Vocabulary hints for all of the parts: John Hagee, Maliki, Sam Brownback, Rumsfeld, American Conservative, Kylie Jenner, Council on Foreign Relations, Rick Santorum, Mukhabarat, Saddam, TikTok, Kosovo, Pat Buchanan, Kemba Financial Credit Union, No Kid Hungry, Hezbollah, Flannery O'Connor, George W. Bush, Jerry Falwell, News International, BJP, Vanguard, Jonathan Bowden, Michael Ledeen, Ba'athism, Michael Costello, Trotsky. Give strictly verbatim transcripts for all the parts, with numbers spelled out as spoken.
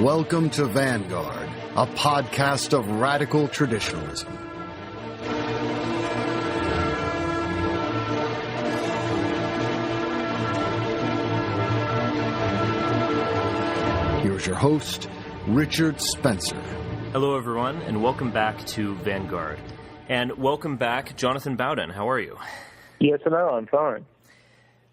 Welcome to Vanguard, a podcast of radical traditionalism. Here's your host, Richard Spencer. Hello, everyone, and welcome back to Vanguard. And welcome back, Jonathan Bowden. How are you? Yes, hello. I'm fine.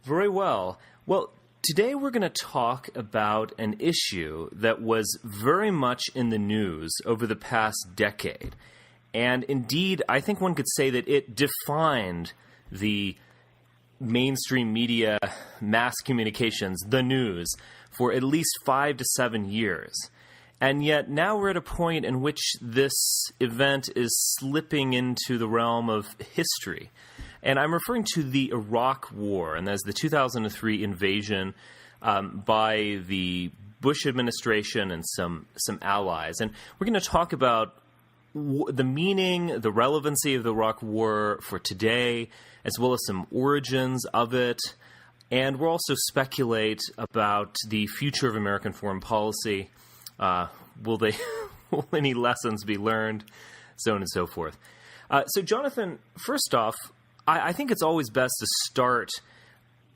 Very well. Well, today we're going to talk about an issue that was very much in the news over the past decade. And indeed, I think one could say that it defined the mainstream media, mass communications, the news, for at least five to seven years. And yet now we're at a point in which this event is slipping into the realm of history. And I'm referring to the Iraq War, and that's the two thousand three invasion um, by the Bush administration and some, some allies. And we're going to talk about w- the meaning, the relevancy of the Iraq War for today, as well as some origins of it. And we'll also speculate about the future of American foreign policy. Uh, will they? Will any lessons be learned? So on and so forth. Uh, so, Jonathan, first off, I, I think it's always best to start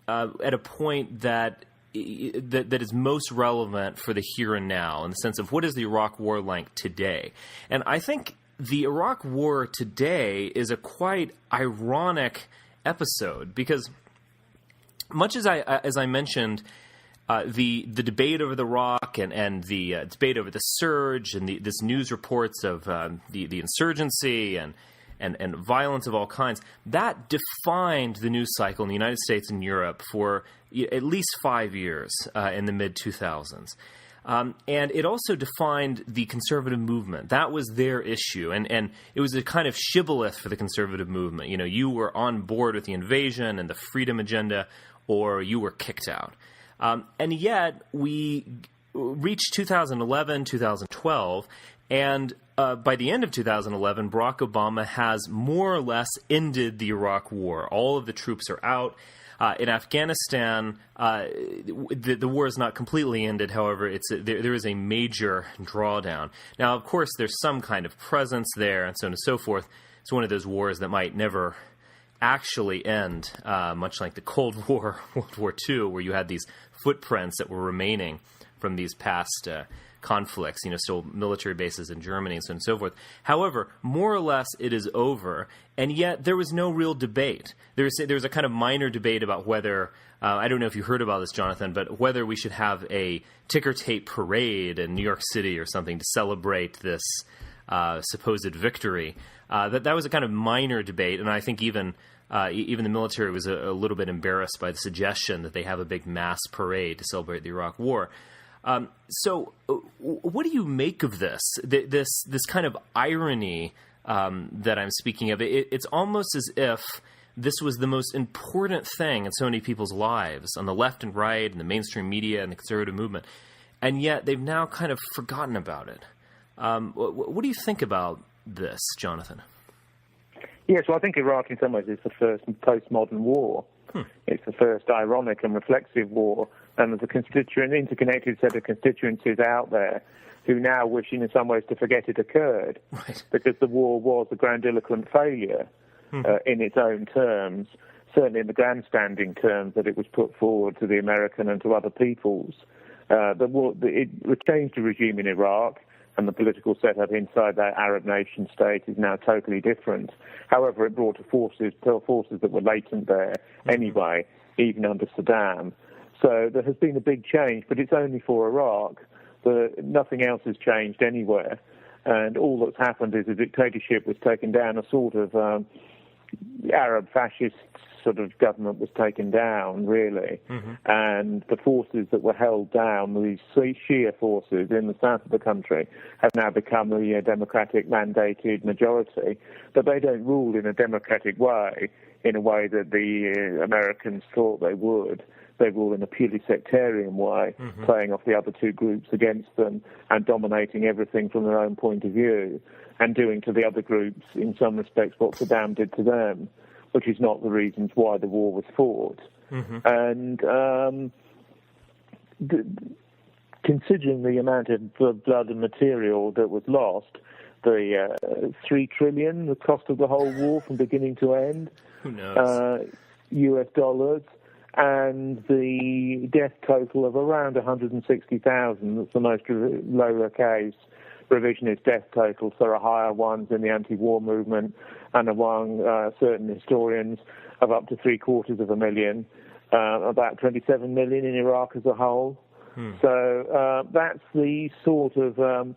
uh, at a point that, that that is most relevant for the here and now, in the sense of what is the Iraq War like today. And I think the Iraq War today is a quite ironic episode because, much as I as I mentioned. Uh, the the debate over the Iraq and and the uh, debate over the surge and the, this news reports of um, the the insurgency and, and and violence of all kinds that defined the news cycle in the United States and Europe for at least five years uh, in the mid two thousands, um, and it also defined the conservative movement. That was their issue, and and it was a kind of shibboleth for the conservative movement. You know, you were on board with the invasion and the freedom agenda, or you were kicked out. Um, and yet we reached two thousand eleven, two thousand twelve, and uh, by the end of two thousand eleven, Barack Obama has more or less ended the Iraq War. All of the troops are out. Uh, in Afghanistan, uh, the, the war is not completely ended. However, it's a, there, there is a major drawdown. Now, of course, there's some kind of presence there and so on and so forth. It's one of those wars that might never actually end, uh, much like the Cold War, World War Two, where you had these footprints that were remaining from these past uh, conflicts, you know, still military bases in Germany and so on and so forth. However, more or less it is over, and yet there was no real debate. There was, there was a kind of minor debate about whether, uh, I don't know if you heard about this, Jonathan, but whether we should have a ticker tape parade in New York City or something to celebrate this uh, supposed victory. Uh, that that was a kind of minor debate, and I think even uh, even the military was a, a little bit embarrassed by the suggestion that they have a big mass parade to celebrate the Iraq War. Um, so, what do you make of this? Th- this this kind of irony um, that I'm speaking of? It, it's almost as if this was the most important thing in so many people's lives, on the left and right, and the mainstream media, and the conservative movement, and yet they've now kind of forgotten about it. Um, what, what do you think about this, Jonathan? Yes, well, I think Iraq in some ways is the first postmodern war. Hmm. It's the first ironic and reflexive war, and there's a constituent, interconnected set of constituencies out there who now wish in some ways to forget it occurred, right, because the war was a grandiloquent failure hmm. uh, in its own terms, certainly in the grandstanding terms that it was put forward to the American and to other peoples. Uh, the war, it changed the regime in Iraq, and the political setup inside that Arab nation state is now totally different. However, it brought to forces, forces that were latent there anyway, even under Saddam. So there has been a big change, but it's only for Iraq. The, nothing else has changed anywhere. And all that's happened is a dictatorship was taken down, a sort of um, Arab fascist sort of government was taken down, really, mm-hmm. and the forces that were held down, these Shia forces in the south of the country, have now become the democratic mandated majority, but they don't rule in a democratic way, in a way that the uh, Americans thought they would. They rule in a purely sectarian way, mm-hmm. playing off the other two groups against them and dominating everything from their own point of view and doing to the other groups, in some respects, what Saddam did to them, which is not the reasons why the war was fought. Mm-hmm. And um, the, considering the amount of blood and material that was lost, the uh, three trillion, the cost of the whole war from beginning to end, who knows, uh, U S dollars, and the death total of around one hundred sixty thousand. That's the most lower case revisionist death totals. There are higher ones in the anti-war movement and among uh, certain historians of up to three quarters of a million, uh, about twenty-seven million in Iraq as a whole. Hmm. So uh, that's the sort of um,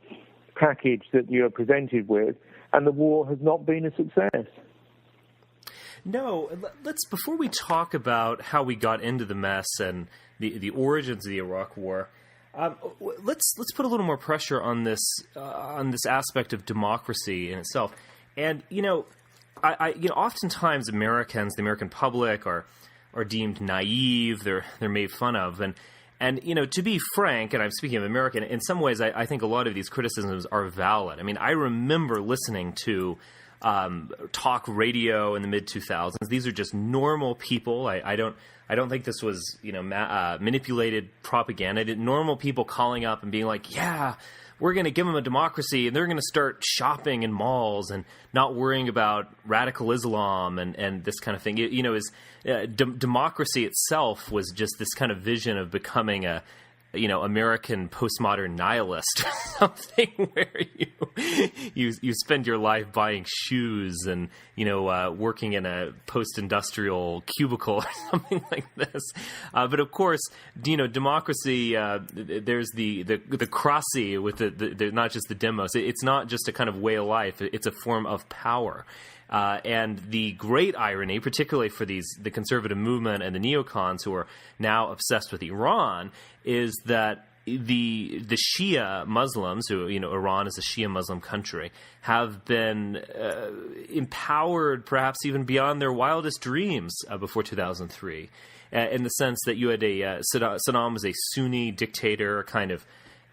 package that you are presented with, and the war has not been a success. No, let's, before we talk about how we got into the mess and the, the origins of the Iraq War, um, let's let's put a little more pressure on this uh, on this aspect of democracy in itself. And you know, I, I you know, oftentimes Americans, the American public, are are deemed naive. They're they're made fun of, and and you know, to be frank, and I'm speaking of American, in some ways, I, I think a lot of these criticisms are valid. I mean, I remember listening to Um, talk radio in the mid two thousands. These are just normal people. I, I don't. I don't think this was, you know, ma- uh, manipulated propaganda. Did normal people calling up and being like, "Yeah, we're going to give them a democracy, and they're going to start shopping in malls and not worrying about radical Islam and, and this kind of thing." You, you know, is uh, de- democracy itself was just this kind of vision of becoming a, you know, American postmodern nihilist, something where you, you you spend your life buying shoes and, you know, uh, working in a post-industrial cubicle or something like this. Uh, but of course, you know, democracy, uh, there's the the the crossy with the, the, the not just the demos. It, it's not just a kind of way of life. It's a form of power. Uh, and the great irony, particularly for these the conservative movement and the neocons who are now obsessed with Iran, is that the the Shia Muslims, who, you know, Iran is a Shia Muslim country, have been uh, empowered perhaps even beyond their wildest dreams uh, before two thousand three, uh, in the sense that you had a uh, Saddam was a Sunni dictator, a kind of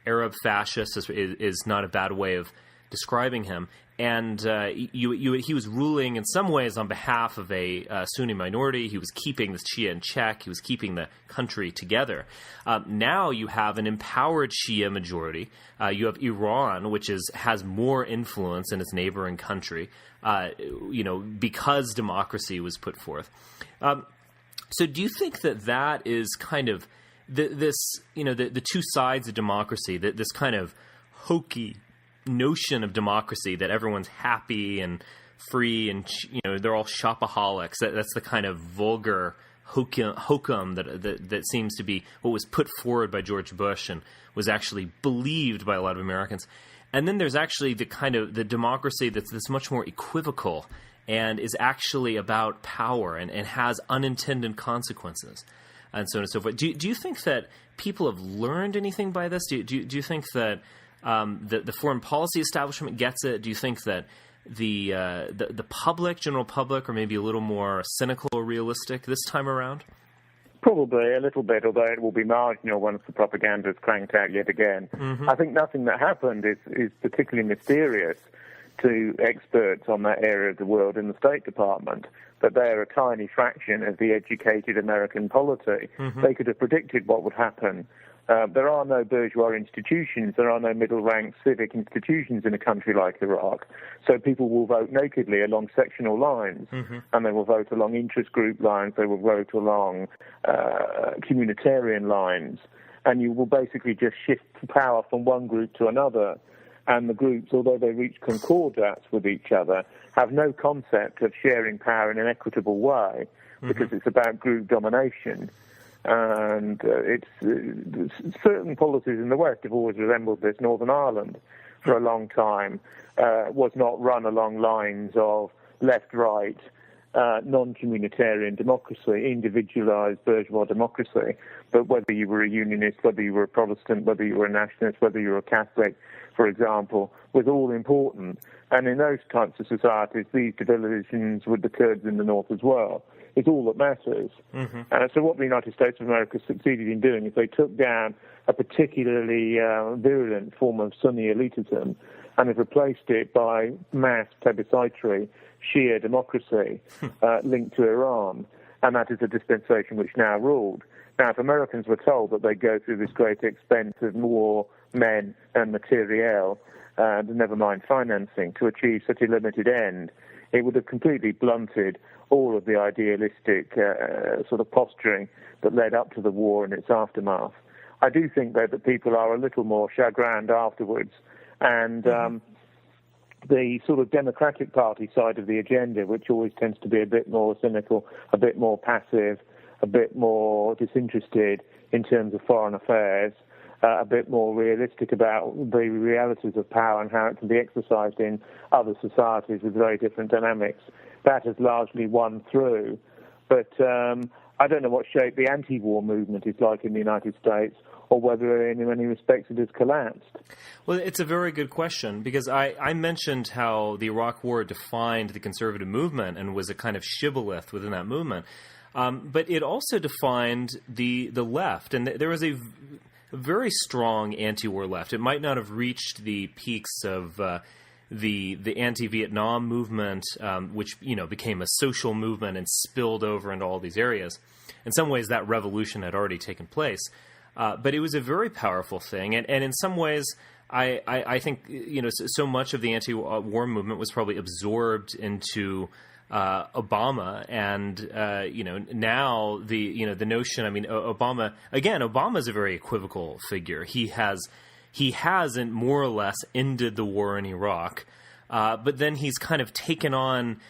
Arab fascist is, is not a bad way of describing him. And uh, you, you, he was ruling in some ways on behalf of a uh, Sunni minority. He was keeping the Shia in check. He was keeping the country together. Um, now you have an empowered Shia majority. Uh, you have Iran, which is has more influence in its neighboring country, uh, you know, because democracy was put forth. Um, so do you think that that is kind of the, this, you know, the, the two sides of democracy, the, this kind of hokey notion of democracy that everyone's happy and free and, you know, they're all shopaholics. That, that's the kind of vulgar hokum, hokum that, that that seems to be what was put forward by George Bush and was actually believed by a lot of Americans. And then there's actually the kind of the democracy that's, that's much more equivocal and is actually about power and, and has unintended consequences and so on and so forth. Do, do you think that people have learned anything by this? Do, do, do you think that Um, the, the foreign policy establishment gets it? Do you think that the, uh, the the public, general public, are maybe a little more cynical or realistic this time around? Probably a little bit, although it will be marginal once the propaganda is cranked out yet again. Mm-hmm. I think nothing that happened is, is particularly mysterious to experts on that area of the world in the State Department, but they are a tiny fraction of the educated American polity. Mm-hmm. They could have predicted what would happen. Uh, there are no bourgeois institutions, there are no middle-ranked civic institutions in a country like Iraq, so people will vote nakedly along sectional lines, mm-hmm. and they will vote along interest group lines, they will vote along uh, communitarian lines, and you will basically just shift power from one group to another, and the groups, although they reach concordats with each other, have no concept of sharing power in an equitable way, mm-hmm. because it's about group domination. And uh, it's uh, certain policies in the West have always resembled this. Northern Ireland, for a long time, uh, was not run along lines of left-right, uh, non-communitarian democracy, individualized bourgeois democracy. But whether you were a unionist, whether you were a Protestant, whether you were a nationalist, whether you were a Catholic, for example, was all important. And in those types of societies, these divisions with the Kurds in the north as well. It's all that matters. Mm-hmm. Uh, so what the United States of America succeeded in doing is they took down a particularly uh, virulent form of Sunni elitism and have replaced it by mass plebiscitary Shia democracy uh, linked to Iran. And that is a dispensation which now ruled. Now, if Americans were told that they go through this great expense of more men and materiel, and never mind financing, to achieve such a limited end, it would have completely blunted all of the idealistic uh, sort of posturing that led up to the war and its aftermath. I do think, though, that people are a little more chagrined afterwards, and um, the sort of Democratic Party side of the agenda, which always tends to be a bit more cynical, a bit more passive, a bit more disinterested in terms of foreign affairs, uh, a bit more realistic about the realities of power and how it can be exercised in other societies with very different dynamics. That has largely won through. But um, I don't know what shape the anti-war movement is like in the United States, or whether in many respects it has collapsed. Well, it's a very good question, because I, I mentioned how the Iraq War defined the conservative movement and was a kind of shibboleth within that movement. Um, but it also defined the the left, and th- there was a v- very strong anti-war left. It might not have reached the peaks of uh, the the anti-Vietnam movement, um, which you know became a social movement and spilled over into all these areas. In some ways, that revolution had already taken place. Uh, but it was a very powerful thing, and, and in some ways, I, I, I think you know so, so much of the anti-war movement was probably absorbed into uh, Obama, and uh, you know now the you know the notion. I mean, Obama again. Obama is a very equivocal figure. He has he hasn't more or less ended the war in Iraq, uh, but then he's kind of taken on.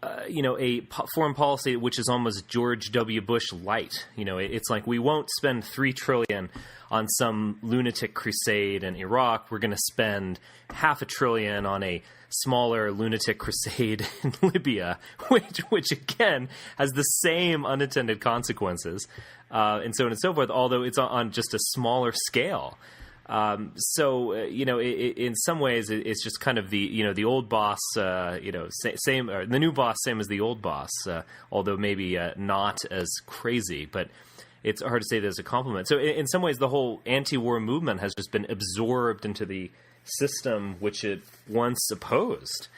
Uh, you know, a po- foreign policy which is almost George W. Bush light. You know, it, it's like we won't spend three trillion on some lunatic crusade in Iraq. We're going to spend half a trillion on a smaller lunatic crusade in Libya, which, which again has the same unintended consequences, uh, and so on and so forth. Although it's on, on just a smaller scale. Um, so, uh, you know, it, it, in some ways, it, it's just kind of the, you know, the old boss, uh, you know, sa- same, or the new boss, same as the old boss, uh, although maybe uh, not as crazy. But it's hard to say that as a compliment. So in, in some ways, the whole anti-war movement has just been absorbed into the system which it once opposed.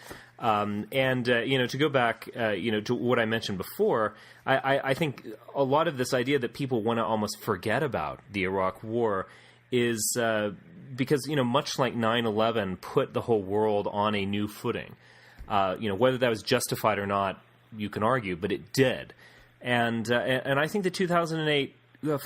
Um, and, uh, you know, to go back, uh, you know, to what I mentioned before, I, I, I think a lot of this idea that people want to almost forget about the Iraq War is uh, because, you know, much like nine eleven put the whole world on a new footing. Uh, you know, whether that was justified or not, you can argue, but it did. And uh, and I think the two thousand eight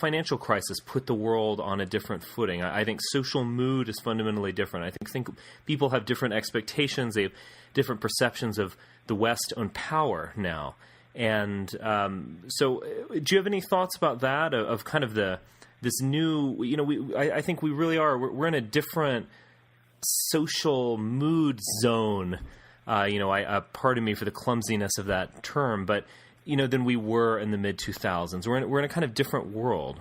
financial crisis put the world on a different footing. I, I think social mood is fundamentally different. I think, think people have different expectations. They have different perceptions of the West on power now. And um, so do you have any thoughts about that, of, of kind of the... this new, you know, we I, I think we really are. We're, we're in a different social mood zone. Uh, you know, I uh, pardon me for the clumsiness of that term, but you know, than we were in the mid two thousands. We're in we're in a kind of different world.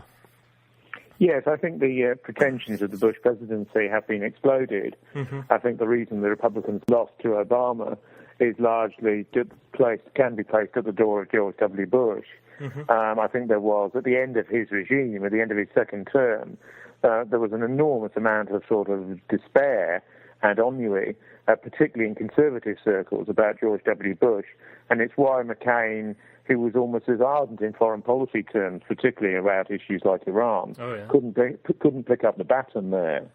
Yes, I think the uh, pretensions of the Bush presidency have been exploded. Mm-hmm. I think the reason the Republicans lost to Obama is largely placed can be placed at the door of George W. Bush. Mm-hmm. Um, I think there was, at the end of his regime, at the end of his second term, uh, there was an enormous amount of sort of despair and ennui, uh, particularly in conservative circles, about George W. Bush. And it's why McCain, who was almost as ardent in foreign policy terms, particularly about issues like Iran, oh, yeah. couldn't, pick, couldn't pick up the baton there.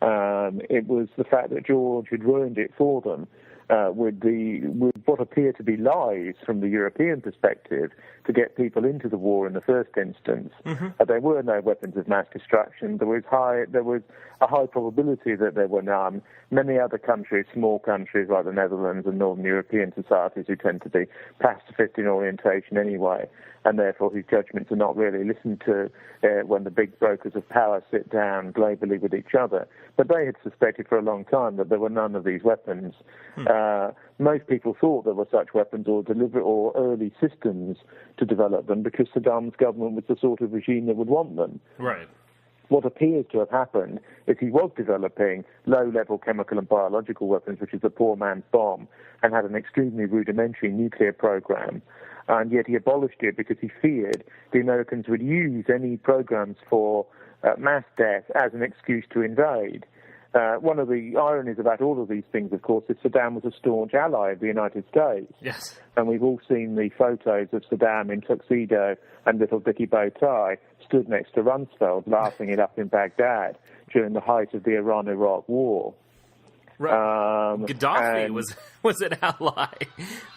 Um, it was the fact that George had ruined it for them. Uh, with the with what appear to be lies from the European perspective to get people into the war in the first instance. Mm-hmm. Uh, there were no weapons of mass destruction. There was high there was a high probability that there were none. Many other countries, small countries like the Netherlands and Northern European societies, who tend to be pacifist in orientation anyway, and therefore whose judgments are not really listened to uh, when the big brokers of power sit down globally with each other. But they had suspected for a long time that there were none of these weapons. Mm. Uh, Uh, most people thought there were such weapons or deliver or early systems to develop them because Saddam's government was the sort of regime that would want them. Right. What appears to have happened is he was developing low-level chemical and biological weapons, which is a poor man's bomb, and had an extremely rudimentary nuclear program. And yet he abolished it because he feared the Americans would use any programs for uh, mass death as an excuse to invade. Uh, one of the ironies about all of these things, of course, is Saddam was a staunch ally of the United States. Yes. And we've all seen the photos of Saddam in tuxedo and little bitty bow tie stood next to Rumsfeld laughing it up in Baghdad during the height of the Iran-Iraq war. Right. Um, Gaddafi and... was was an ally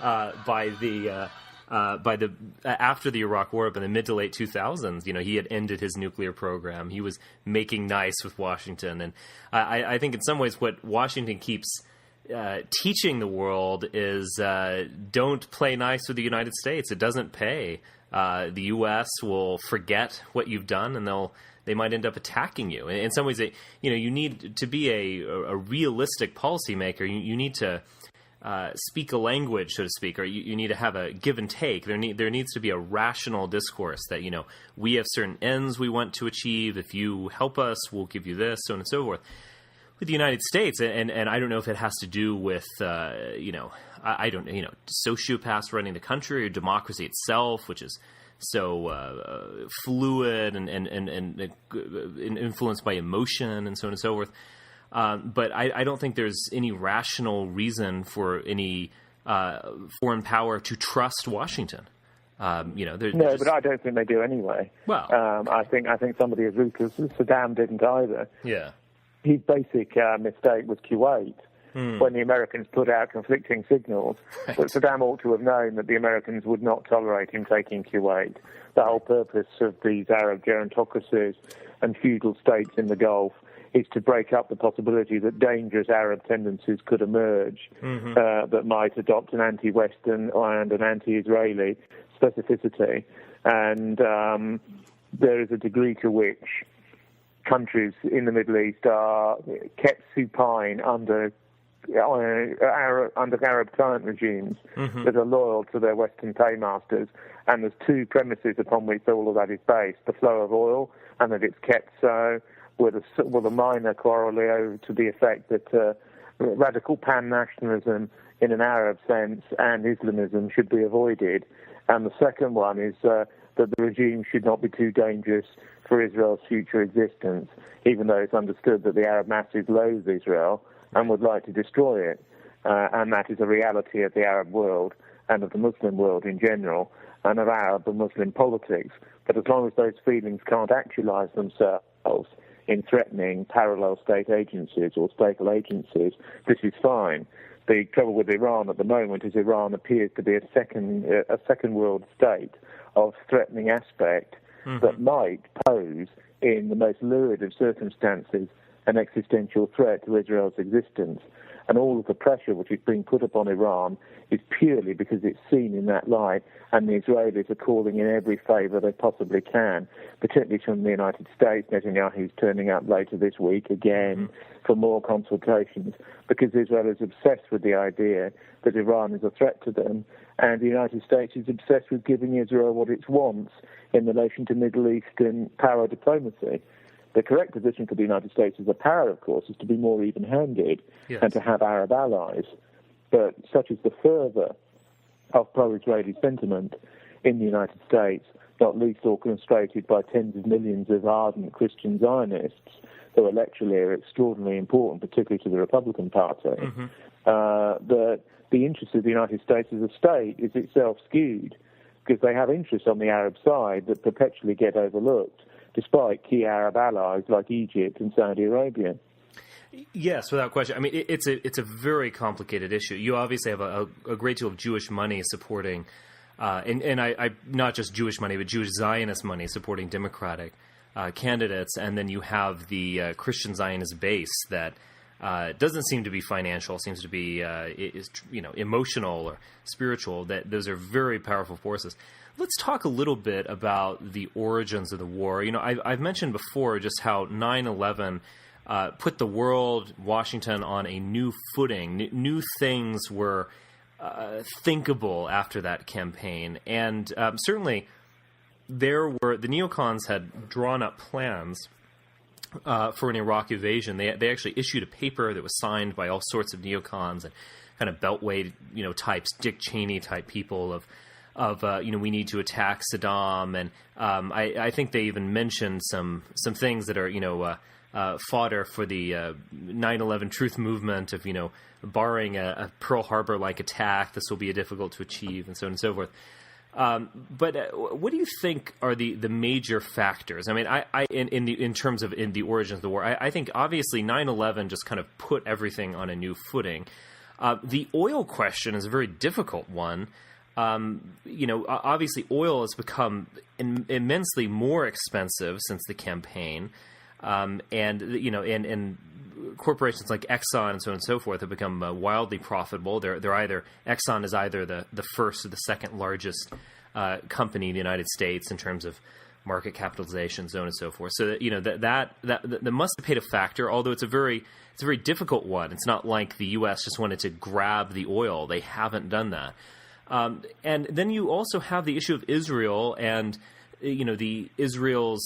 uh, by the... Uh... Uh, by the uh, after the Iraq War, but in the mid to late two thousands, you know, he had ended his nuclear program. He was making nice with Washington, and I, I think in some ways what Washington keeps uh, teaching the world is uh, don't play nice with the United States. It doesn't pay. Uh, the U S will forget what you've done, and they'll they might end up attacking you. In, in some ways, it, you know, you need to be a, a realistic policymaker. You, you need to. Uh, speak a language, so to speak, or you, you need to have a give and take. There, need, there needs to be a rational discourse that, you know, we have certain ends we want to achieve. If you help us, we'll give you this, so on and so forth. With the United States, and, and I don't know if it has to do with, uh, you know, I, I don't, you know, sociopaths running the country or democracy itself, which is so uh, fluid and, and, and, and influenced by emotion and so on and so forth. Um, but I, I don't think there's any rational reason for any uh, foreign power to trust Washington. Um, you know, they're, no, they're just... but I don't think they do anyway. Well, um, I think I think somebody as ruthless as Saddam didn't either. Yeah, his basic uh, mistake was Kuwait hmm. when the Americans put out conflicting signals. Right. But Saddam ought to have known that the Americans would not tolerate him taking Kuwait. The whole purpose of these Arab gerontocracies and feudal states in the Gulf is to break up the possibility that dangerous Arab tendencies could emerge mm-hmm. uh, that might adopt an anti-Western and an anti-Israeli specificity. And um, there is a degree to which countries in the Middle East are kept supine under uh, Arab, under Arab client regimes mm-hmm. that are loyal to their Western paymasters. And there's two premises upon which all of that is based, the flow of oil and that it's kept so, with a, with a minor corollary to the effect that uh, radical pan-nationalism in an Arab sense and Islamism should be avoided. And the second one is uh, that the regime should not be too dangerous for Israel's future existence, even though it's understood that the Arab masses loathe Israel and would like to destroy it. Uh, and that is a reality of the Arab world and of the Muslim world in general and of Arab and Muslim politics. But as long as those feelings can't actualize themselves in threatening parallel state agencies or statal agencies, this is fine. The trouble with Iran at the moment is Iran appears to be a second a second world state of threatening aspect mm-hmm. that might pose, in the most lurid of circumstances, an existential threat to Israel's existence. And all of the pressure which is being put upon Iran is purely because it's seen in that light, and the Israelis are calling in every favour they possibly can, particularly from the United States. Netanyahu's turning up later this week again mm-hmm. for more consultations, because Israel is obsessed with the idea that Iran is a threat to them, and the United States is obsessed with giving Israel what it wants in relation to Middle Eastern power diplomacy. The correct position for the United States as a power, of course, is to be more even-handed yes. and to have Arab allies. But such is the fervour of pro-Israeli sentiment in the United States, not least orchestrated by tens of millions of ardent Christian Zionists, who electorally are extraordinarily important, particularly to the Republican Party, mm-hmm. uh, that the interest of the United States as a state is itself skewed because they have interests on the Arab side that perpetually get overlooked, despite key Arab allies like Egypt and Saudi Arabia. Yes, without question. I mean, it, it's a it's a very complicated issue. You obviously have a, a great deal of Jewish money supporting, uh, and, and I, I not just Jewish money, but Jewish Zionist money supporting Democratic uh, candidates, and then you have the uh, Christian Zionist base that uh, doesn't seem to be financial, seems to be uh, is, you know, emotional or spiritual. That those are very powerful forces. Let's talk a little bit about the origins of the war. You know, I've, I've mentioned before just how nine eleven uh, put the world, Washington, on a new footing. N- new things were uh, thinkable after that campaign. And um, certainly there were – the neocons had drawn up plans uh, for an Iraq invasion. They, they actually issued a paper that was signed by all sorts of neocons and kind of Beltway, you know, types, Dick Cheney-type people of – of, uh, you know, we need to attack Saddam. And um, I, I think they even mentioned some some things that are, you know, uh, uh, fodder for the uh, nine eleven truth movement of, you know, barring a, a Pearl Harbor-like attack, this will be difficult to achieve, and so on and so forth. Um, but uh, what do you think are the, the major factors? I mean, I, I in, in the in terms of in the origins of the war, I, I think obviously nine eleven just kind of put everything on a new footing. Uh, the oil question is a very difficult one. Um, you know, obviously oil has become in, immensely more expensive since the campaign, um, and you know, and, and corporations like Exxon and so on and so forth have become uh, wildly profitable. They're they're either Exxon is either the, the first or the second largest uh, company in the United States in terms of market capitalization, so on and so forth. So you know that that that, that must have played a factor. Although it's a very it's a very difficult one. It's not like the U S just wanted to grab the oil. They haven't done that. Um, and then you also have the issue of Israel and, you know, the Israel's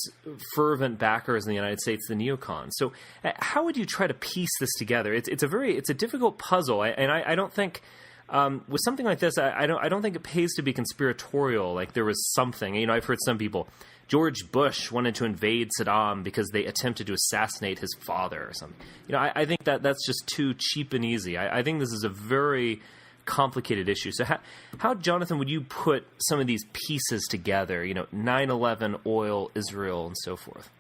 fervent backers in the United States, the neocons. So uh, how would you try to piece this together? It's, it's a very it's a difficult puzzle. I, and I, I don't think um, with something like this, I, I don't I don't think it pays to be conspiratorial. Like there was something, you know, I've heard some people, George Bush wanted to invade Saddam because they attempted to assassinate his father or something. You know, I, I think that that's just too cheap and easy. I, I think this is a very complicated issue. So how, how, Jonathan, would you put some of these pieces together, you know, nine eleven, oil, Israel, and so forth?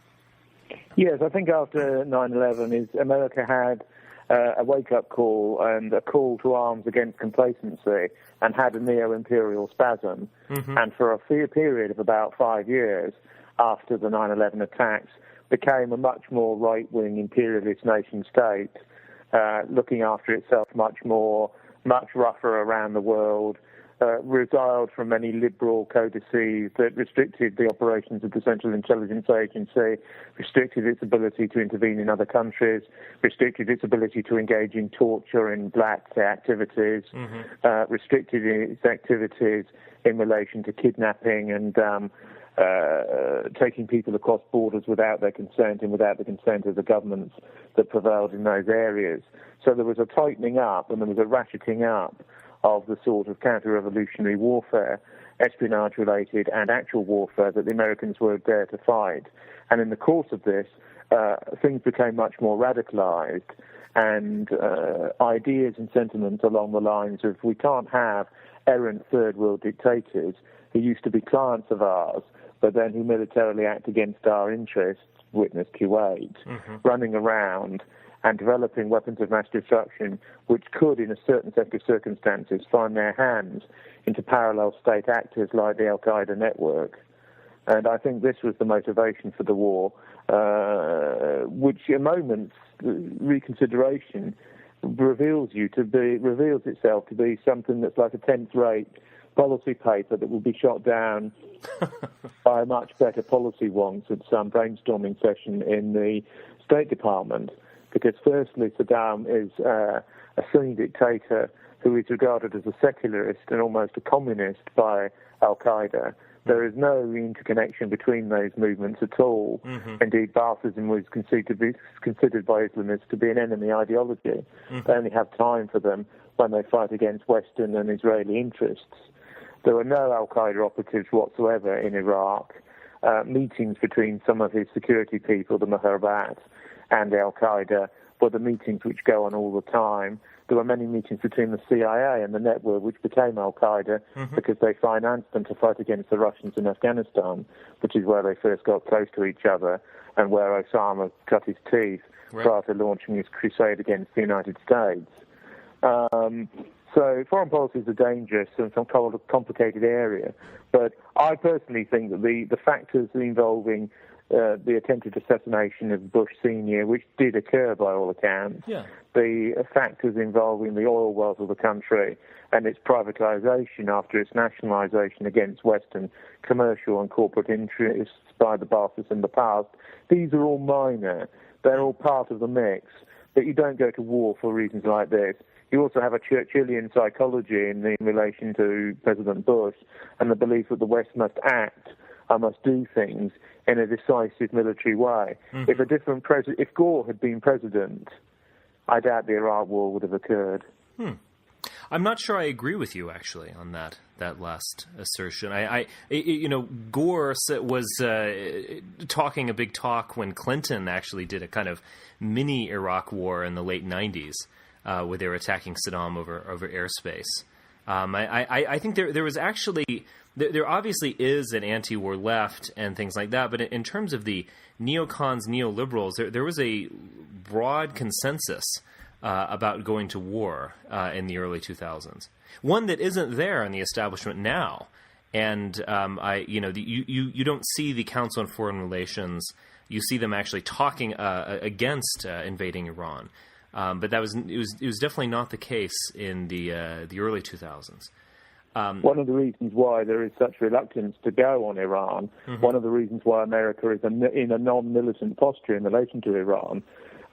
Yes, I think after nine eleven, is America had uh, a wake-up call and a call to arms against complacency and had a neo-imperial spasm. Mm-hmm. And for a fair period of about five years after the nine eleven attacks, became a much more right-wing imperialist nation-state, uh, looking after itself much more much rougher around the world, uh, resiled from any liberal codices that restricted the operations of the Central Intelligence Agency, restricted its ability to intervene in other countries, restricted its ability to engage in torture and black activities, mm-hmm. uh, restricted its activities in relation to kidnapping and um, uh, taking people across borders without their consent and without the consent of the governments that prevailed in those areas. So there was a tightening up and there was a ratcheting up of the sort of counter-revolutionary warfare, espionage-related and actual warfare that the Americans were there to fight. And in the course of this, uh, things became much more radicalized and uh, ideas and sentiments along the lines of we can't have errant third-world dictators who used to be clients of ours, but then who militarily act against our interests, witness Kuwait, mm-hmm. running around and developing weapons of mass destruction, which could, in a certain set of circumstances, find their hands into parallel state actors like the Al Qaeda network. And I think this was the motivation for the war, uh, which a moment's reconsideration reveals you to be reveals itself to be something that's like a tenth-rate policy paper that will be shot down by a much better policy once at some brainstorming session in the State Department. Because firstly, Saddam is uh, a Sunni dictator who is regarded as a secularist and almost a communist by Al Qaeda. There is no interconnection between those movements at all. Mm-hmm. Indeed, Ba'athism was considered to be, considered by Islamists to be an enemy ideology. Mm-hmm. They only have time for them when they fight against Western and Israeli interests. There are no Al Qaeda operatives whatsoever in Iraq. Uh, meetings between some of his security people, the Mukhabarat, and Al Qaeda were the meetings which go on all the time. There were many meetings between the C I A and the network which became Al Qaeda mm-hmm. because they financed them to fight against the Russians in Afghanistan, which is where they first got close to each other and where Osama cut his teeth right. prior to launching his crusade against the United States. Um, so foreign policy is a dangerous and some complicated area, but I personally think that the, the factors involving Uh, the attempted assassination of Bush Senior, which did occur by all accounts, yeah. the factors involving the oil wealth of the country and its privatization after its nationalization against Western commercial and corporate interests by the Ba'athists in the past, these are all minor. They're all part of the mix. But you don't go to war for reasons like this. You also have a Churchillian psychology in, the, in relation to President Bush and the belief that the West must act, I must do things in a decisive military way. Mm-hmm. If a different president, if Gore had been president, I doubt the Iraq War would have occurred. Hmm. I'm not sure I agree with you, actually, on that that last assertion. I, I you know, Gore was uh, talking a big talk when Clinton actually did a kind of mini Iraq war in the late nineties, uh, where they were attacking Saddam over over airspace. Um, I, I, I think there there was actually there, there obviously is an anti-war left and things like that, but in, in terms of the neocons, neoliberals, there there was a broad consensus uh, about going to war uh, in the early two thousands. One that isn't there in the establishment now, and um, I you know the, you, you you don't see the Council on Foreign Relations. You see them actually talking uh, against uh, invading Iran. Um, but that was it was it was definitely not the case in the uh, the early two thousands. Um, one of the reasons why there is such reluctance to go on Iran, mm-hmm. one of the reasons why America is a, in a non-militant posture in relation to Iran,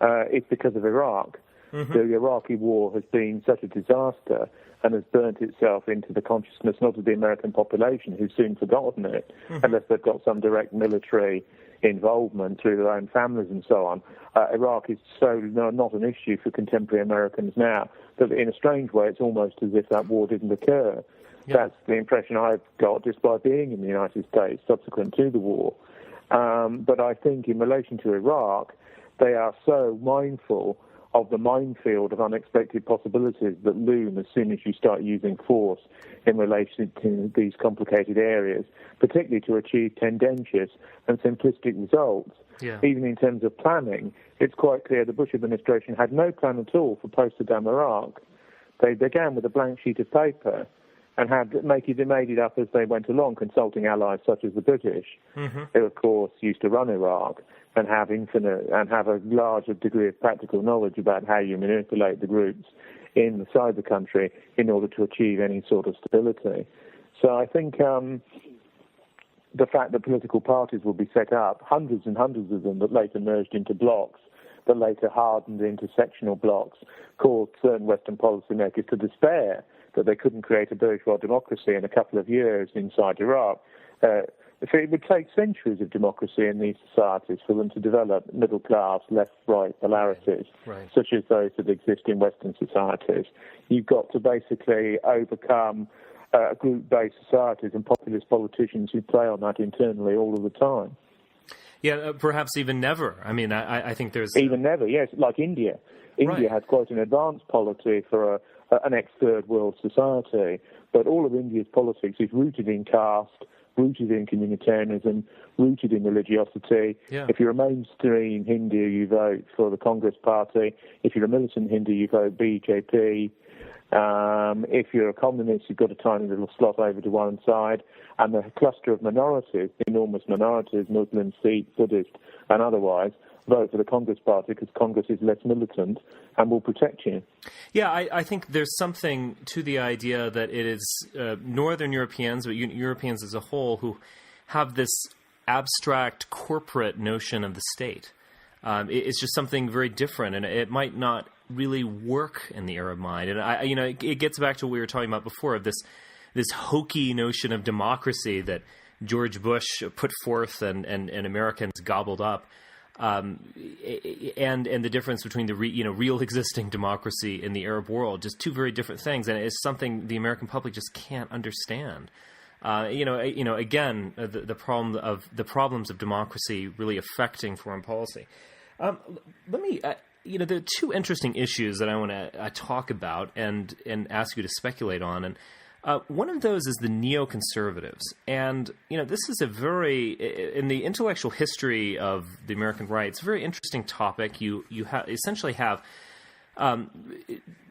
uh, is because of Iraq. Mm-hmm. The Iraqi war has been such a disaster and has burnt itself into the consciousness not of the American population, who've soon forgotten it, mm-hmm. unless they've got some direct military involvement through their own families and so on. Uh, Iraq is so no, not an issue for contemporary Americans now that, in a strange way, it's almost as if that war didn't occur. Yep. That's the impression I've got just by being in the United States subsequent to the war. Um, but I think in relation to Iraq, they are so mindful of the minefield of unexpected possibilities that loom as soon as you start using force in relation to these complicated areas, particularly to achieve tendentious and simplistic results. Yeah. Even in terms of planning, it's quite clear the Bush administration had no plan at all for post-Saddam Iraq. They began with a blank sheet of paper and had make it, made it up as they went along, consulting allies such as the British, mm-hmm. who, of course, used to run Iraq and have infinite and have a larger degree of practical knowledge about how you manipulate the groups inside the country in order to achieve any sort of stability. So I think um, the fact that political parties will be set up, hundreds and hundreds of them that later merged into blocs, that later hardened into sectional blocs, caused certain Western policymakers to despair that they couldn't create a bourgeois democracy in a couple of years inside Iraq. Uh, it would take centuries of democracy in these societies for them to develop middle-class, left-right polarities, right. such as those that exist in Western societies. You've got to basically overcome uh, group-based societies and populist politicians who play on that internally all of the time. Yeah, uh, perhaps even never. I mean, I, I think there's... Even never, yes, like India. India right. has quite an advanced polity for a an ex-third world society, but all of India's politics is rooted in caste, rooted in communitarianism, rooted in religiosity. Yeah. If you're a mainstream Hindu, you vote for the Congress Party. If you're a militant Hindu, you vote B J P. Um, if you're a communist, you've got a tiny little slot over to one side. And the cluster of minorities, enormous minorities, Muslim, Sikh, Buddhist, and otherwise, vote for the Congress Party because Congress is less militant and will protect you. Yeah, I, I think there's something to the idea that it is uh, Northern Europeans, but Europeans as a whole, who have this abstract corporate notion of the state. Um, it, it's just something very different, and it might not really work in the Arab mind. And I, you know, it, it gets back to what we were talking about before of this this hokey notion of democracy that George Bush put forth and, and, and Americans gobbled up. Um, and and the difference between the re, you know real existing democracy in the Arab world, just two very different things, and it's something the American public just can't understand. Uh, you know, you know, again, the, the problem of the problems of democracy really affecting foreign policy. Um, let me, uh, you know, there are two interesting issues that I want to uh, talk about and and ask you to speculate on, and. Uh, one of those is the neoconservatives. And, you know, this is a very, in the intellectual history of the American right, it's a very interesting topic. You you ha- essentially have um,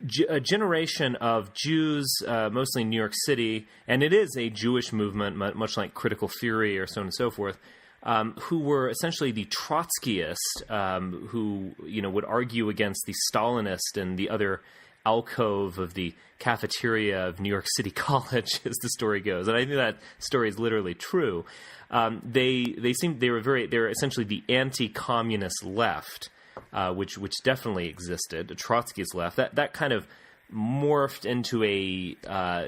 g- a generation of Jews, uh, mostly in New York City, and it is a Jewish movement, much like critical theory or so on and so forth, um, who were essentially the Trotskyists, um, who, you know, would argue against the Stalinist and the other alcove of the cafeteria of New York City College, as the story goes, and I think that story is literally true. Um, they they seemed they were very they were essentially the anti-communist left, uh, which which definitely existed. Trotsky's left that that kind of morphed into a uh,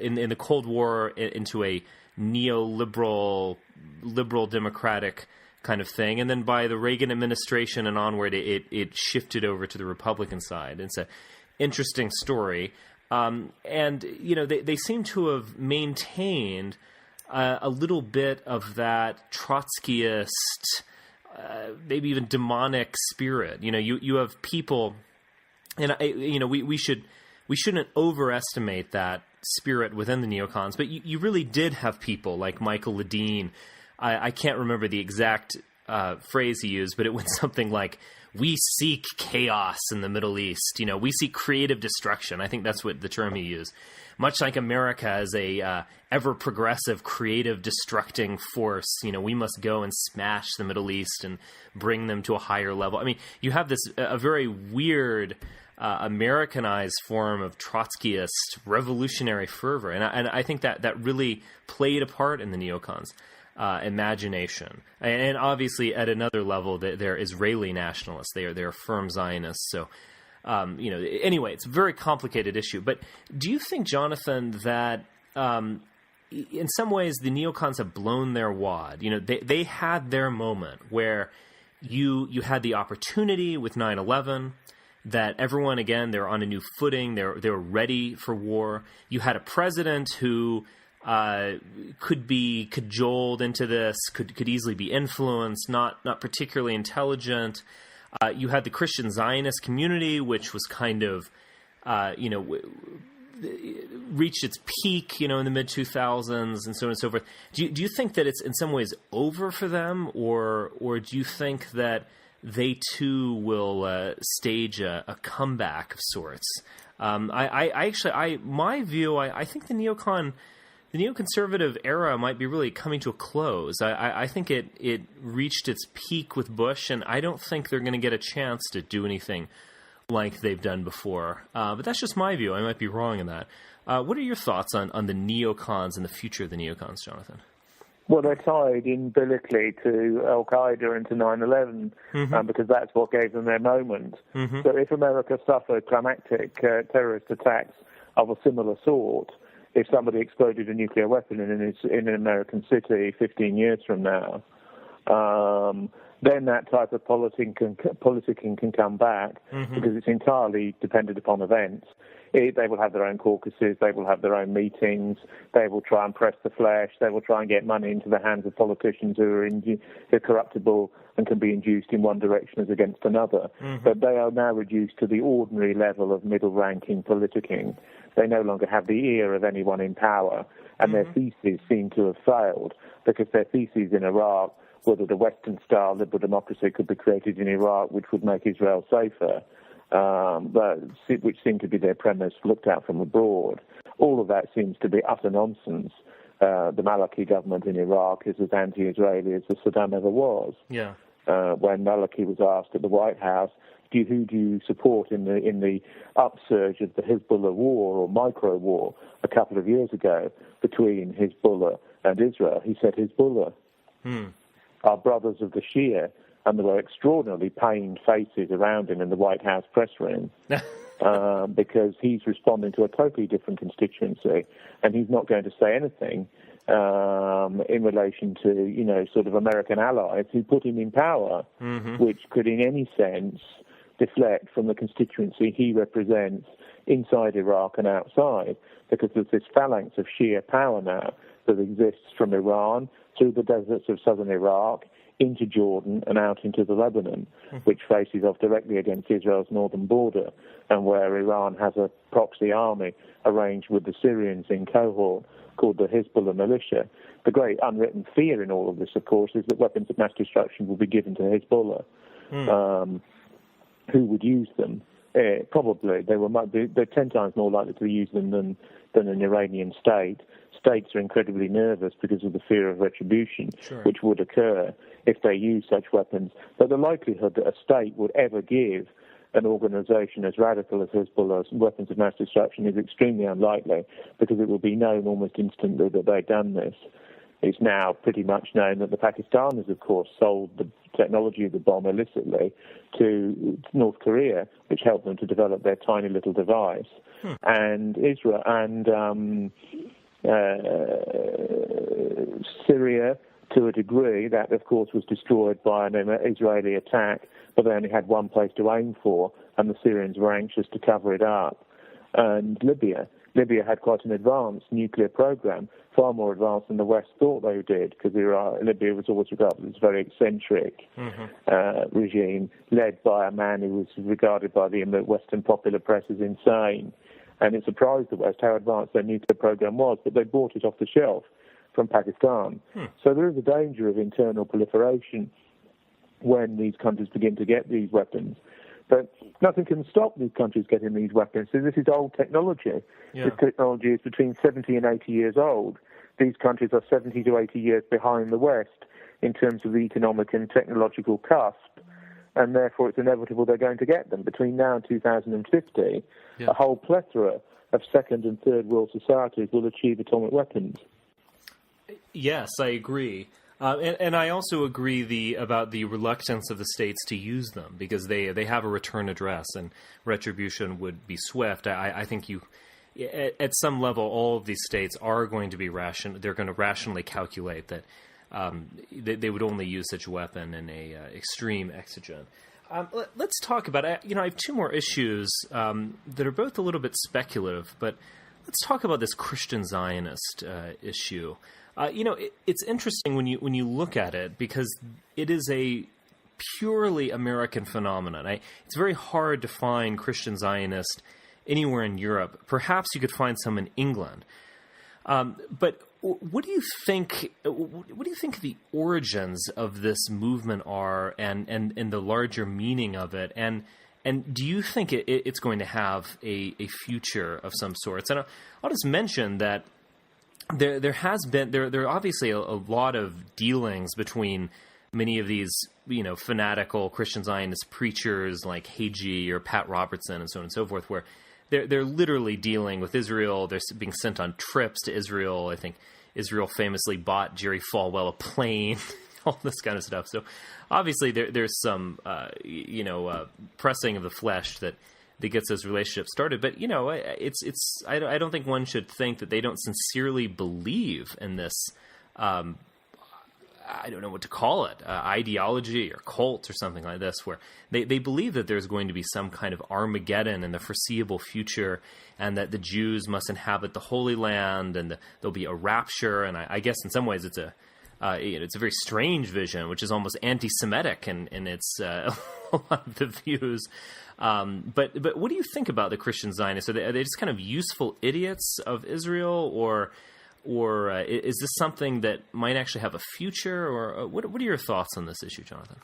in in the Cold War into a neoliberal liberal democratic kind of thing, and then by the Reagan administration and onward, it it shifted over to the Republican side. And so. Interesting story. Um, and, you know, they, they seem to have maintained uh, a little bit of that Trotskyist, uh, maybe even demonic spirit. You know, you, you have people, and, I, you know, we, we should we shouldn't overestimate that spirit within the neocons, but you, you really did have people like Michael Ledeen. I, I can't remember the exact uh, phrase he used, but it went something like, "We seek chaos in the Middle East. You know, we seek creative destruction." I think that's what the term he used. Much like America as a uh, ever-progressive, creative, destructing force, you know, we must go and smash the Middle East and bring them to a higher level. I mean, you have this a very weird uh, Americanized form of Trotskyist revolutionary fervor, and I, and I think that that really played a part in the neocons' Uh, imagination. And obviously at another level, they're Israeli nationalists. They are, they're firm Zionists. So, um, you know, anyway, it's a very complicated issue. But do you think, Jonathan, that um, in some ways the neocons have blown their wad? You know, they, they had their moment where you, you had the opportunity with nine eleven that everyone, again, they're on a new footing. They're, they're ready for war. You had a president who Uh, could be cajoled into this, could could easily be influenced, not not particularly intelligent. Uh, you had the Christian Zionist community, which was kind of, uh, you know, w- reached its peak, you know, in the mid two thousands and so on and so forth. Do you, do you think that it's in some ways over for them, or or do you think that they too will uh, stage a, a comeback of sorts? Um, I, I, I actually, I my view, I, I think the neocon... The neoconservative era might be really coming to a close. I, I, I think it, it reached its peak with Bush, and I don't think they're going to get a chance to do anything like they've done before. Uh, but that's just my view. I might be wrong in that. Uh, what are your thoughts on, on the neocons and the future of the neocons, Jonathan? Well, they're tied umbilically to Al Qaeda and to nine eleven, mm-hmm. um, because that's what gave them their moment. Mm-hmm. So if America suffered climactic uh, terrorist attacks of a similar sort, if somebody exploded a nuclear weapon in an, in an American city fifteen years from now, um, then that type of politicking can, politicking can come back, mm-hmm. because it's entirely dependent upon events. It, they will have their own caucuses, they will have their own meetings, they will try and press the flesh, they will try and get money into the hands of politicians who are, in, who are corruptible and can be induced in one direction as against another. Mm-hmm. But they are now reduced to the ordinary level of middle-ranking politicking. They no longer have the ear of anyone in power, and mm-hmm. their theses seem to have failed, because their theses in Iraq were that a Western-style liberal democracy could be created in Iraq which would make Israel safer, um, but, which seemed to be their premise looked at from abroad. All of that seems to be utter nonsense. Uh, the Maliki government in Iraq is as anti-Israeli as Saddam ever was. Yeah. Uh, when Maliki was asked at the White House, Do you, who do you support in the in the upsurge of the Hezbollah war or micro war a couple of years ago between Hezbollah and Israel? He said Hezbollah, hmm. our brothers of the Shia, and there were extraordinarily pained faces around him in the White House press room, uh, because he's responding to a totally different constituency, and he's not going to say anything Um, in relation to, you know, sort of American allies who put him in power, mm-hmm. which could in any sense deflect from the constituency he represents inside Iraq and outside, because there's this phalanx of Shia power now that exists from Iran through the deserts of southern Iraq into Jordan and out into the Lebanon, mm-hmm. which faces off directly against Israel's northern border, and where Iran has a proxy army arranged with the Syrians in cohort called the Hezbollah militia. The great unwritten fear in all of this, of course, is that weapons of mass destruction will be given to Hezbollah. Mm. Um, who would use them? Eh, probably. They were, they're ten times more likely to use them than, than an Iranian state. States are incredibly nervous because of the fear of retribution, sure. which would occur if they use such weapons. But the likelihood that a state would ever give an organization as radical as Hezbollah weapons of mass destruction is extremely unlikely, because it will be known almost instantly that they've done this. It's now pretty much known that the Pakistanis, of course, sold the technology of the bomb illicitly to North Korea, which helped them to develop their tiny little device. Hmm. And Israel and um, uh, Syria, to a degree, that, of course, was destroyed by an Israeli attack, but they only had one place to aim for, and the Syrians were anxious to cover it up. and Libya. Libya had quite an advanced nuclear program, far more advanced than the West thought they did, because Libya was always regarded as a very eccentric mm-hmm. uh, regime, led by a man who was regarded by the Western popular press as insane. And it surprised the West how advanced their nuclear program was, but they bought it off the shelf from Pakistan. Hmm. So there is a danger of internal proliferation when these countries begin to get these weapons. But nothing can stop these countries getting these weapons. So this is old technology. Yeah. This technology is between seventy and eighty years old. These countries are seventy to eighty years behind the West in terms of the economic and technological cusp, and therefore it's inevitable they're going to get them. Between now and two thousand fifty, yeah. a whole plethora of second and third world societies will achieve atomic weapons. Yes, I agree. Uh, and, and I also agree the about the reluctance of the states to use them, because they, they have a return address and retribution would be swift. I, I think you, at, at some level, all of these states are going to be ration. They're going to rationally calculate that um, they, they would only use such a weapon in a uh, extreme exigent. Um, let, let's talk about it. You know, I have two more issues um, that are both a little bit speculative, but let's talk about this Christian Zionist uh, issue. Uh, you know, it, it's interesting when you when you look at it, because it is a purely American phenomenon. I, it's very hard to find Christian Zionist anywhere in Europe. Perhaps you could find some in England. Um, but what do you think? What do you think the origins of this movement are, and and, and the larger meaning of it, and and do you think it, it, it's going to have a, a future of some sorts? And I'll, I'll just mention that. There, there has been there. There are obviously a, a lot of dealings between many of these, you know, fanatical Christian Zionist preachers like Hagee or Pat Robertson and so on and so forth, where they're they're literally dealing with Israel. They're being sent on trips to Israel. I think Israel famously bought Jerry Falwell a plane, all this kind of stuff. So obviously there there's some uh, you know uh, pressing of the flesh that. that gets those relationships started. But, you know, it's it's. I, I don't think one should think that they don't sincerely believe in this, um, I don't know what to call it, uh, ideology or cult or something like this, where they, they believe that there's going to be some kind of Armageddon in the foreseeable future, and that the Jews must inhabit the Holy Land, and the, there'll be a rapture. And I, I guess in some ways it's a uh, it's a very strange vision, which is almost anti-Semitic in, in its uh, a lot of the views. Um, but but what do you think about the Christian Zionists? Are they, are they just kind of useful idiots of Israel, or or uh, is this something that might actually have a future? Or uh, what what are your thoughts on this issue, Jonathan?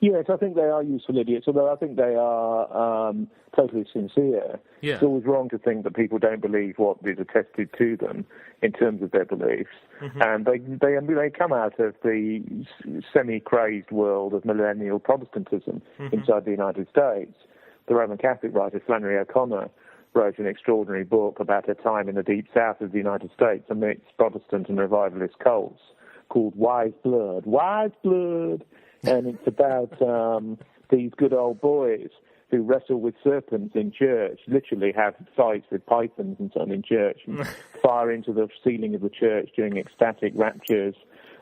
Yes, I think they are useful idiots, although I think they are um, totally sincere. Yeah. It's always wrong to think that people don't believe what is attested to them in terms of their beliefs. Mm-hmm. And they, they they come out of the semi-crazed world of millennial Protestantism mm-hmm. inside the United States. The Roman Catholic writer Flannery O'Connor wrote an extraordinary book about her time in the deep south of the United States amidst Protestant and revivalist cults called Wise Blood. Wise Blood! And it's about um, these good old boys who wrestle with serpents in church, literally have fights with pythons and so on in church, and fire into the ceiling of the church during ecstatic raptures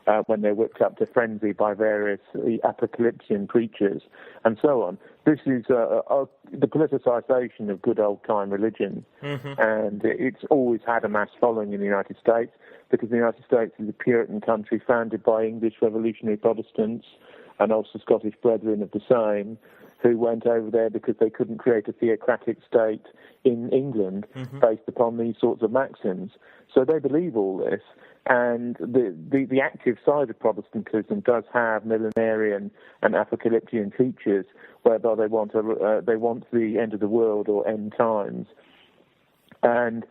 uh, when they're whipped up to frenzy by various apocalyptic preachers and so on. This is uh, uh, the politicization of good old time religion, mm-hmm. and it's always had a mass following in the United States, because the United States is a Puritan country founded by English revolutionary Protestants, and also Scottish brethren of the same, who went over there because they couldn't create a theocratic state in England mm-hmm. based upon these sorts of maxims. So they believe all this, and the, the, the active side of Protestantism does have millenarian and apocalyptic features, whereby they want a, uh, they want the end of the world or end times. And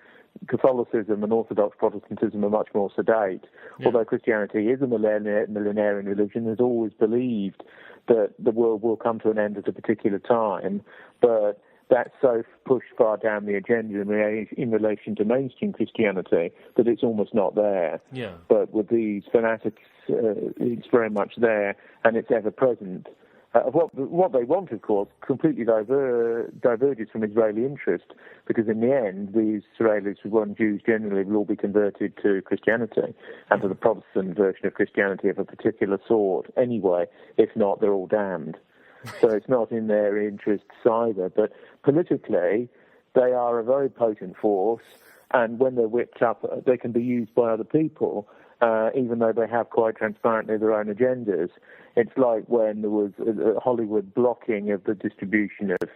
Catholicism and Orthodox Protestantism are much more sedate, yeah. although Christianity is a millenarian religion, has always believed that the world will come to an end at a particular time, but that's so pushed far down the agenda in relation to mainstream Christianity that it's almost not there. Yeah. But with these fanatics, uh, it's very much there, and it's ever-present. Uh, what, what they want, of course, completely diver, diverges from Israeli interest, because in the end, the Israelis who want Jews generally will all be converted to Christianity and to the Protestant version of Christianity of a particular sort anyway. If not, they're all damned. So it's not in their interests either. But politically, They are a very potent force, and when they're whipped up, they can be used by other people, uh, even though they have quite transparently their own agendas. It's like when there was a Hollywood blocking of the distribution of